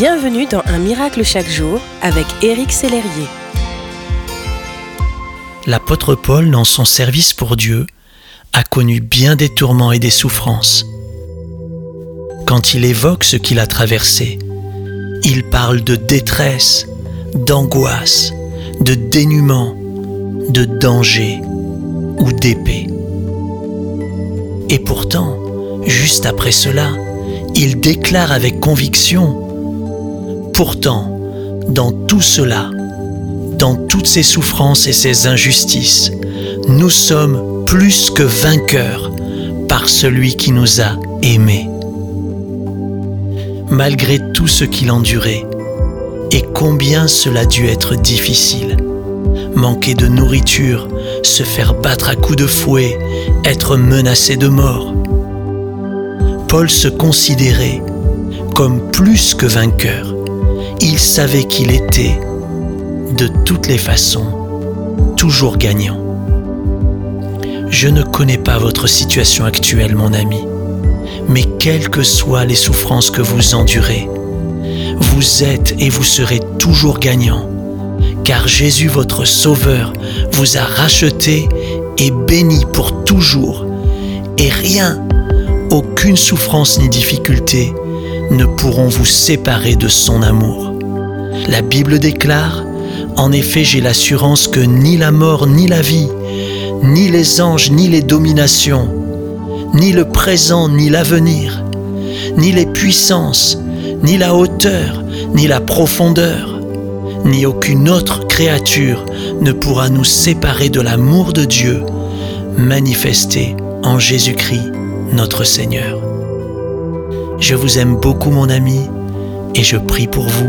Bienvenue dans Un miracle chaque jour avec Éric Sellerier. L'apôtre Paul, dans son service pour Dieu, a connu bien des tourments et des souffrances. Quand il évoque ce qu'il a traversé, il parle de détresse, d'angoisse, de dénuement, de danger ou d'épée. Et pourtant, juste après cela, il déclare avec conviction: pourtant, dans tout cela, dans toutes ces souffrances et ces injustices, nous sommes plus que vainqueurs par celui qui nous a aimés. Malgré tout ce qu'il endurait, et combien cela a dû être difficile, manquer de nourriture, se faire battre à coups de fouet, être menacé de mort. Paul se considérait comme plus que vainqueur. Il savait qu'il était, de toutes les façons, toujours gagnant. Je ne connais pas votre situation actuelle, mon ami, mais quelles que soient les souffrances que vous endurez, vous êtes et vous serez toujours gagnant, car Jésus, votre Sauveur, vous a racheté et béni pour toujours, et rien, aucune souffrance ni difficulté ne pourront vous séparer de son amour. La Bible déclare: « En effet, j'ai l'assurance que ni la mort, ni la vie, ni les anges, ni les dominations, ni le présent, ni l'avenir, ni les puissances, ni la hauteur, ni la profondeur, ni aucune autre créature ne pourra nous séparer de l'amour de Dieu manifesté en Jésus-Christ, notre Seigneur. » Je vous aime beaucoup, mon ami, et je prie pour vous.